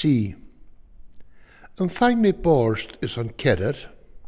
C. Een fijn mee borst is een kedder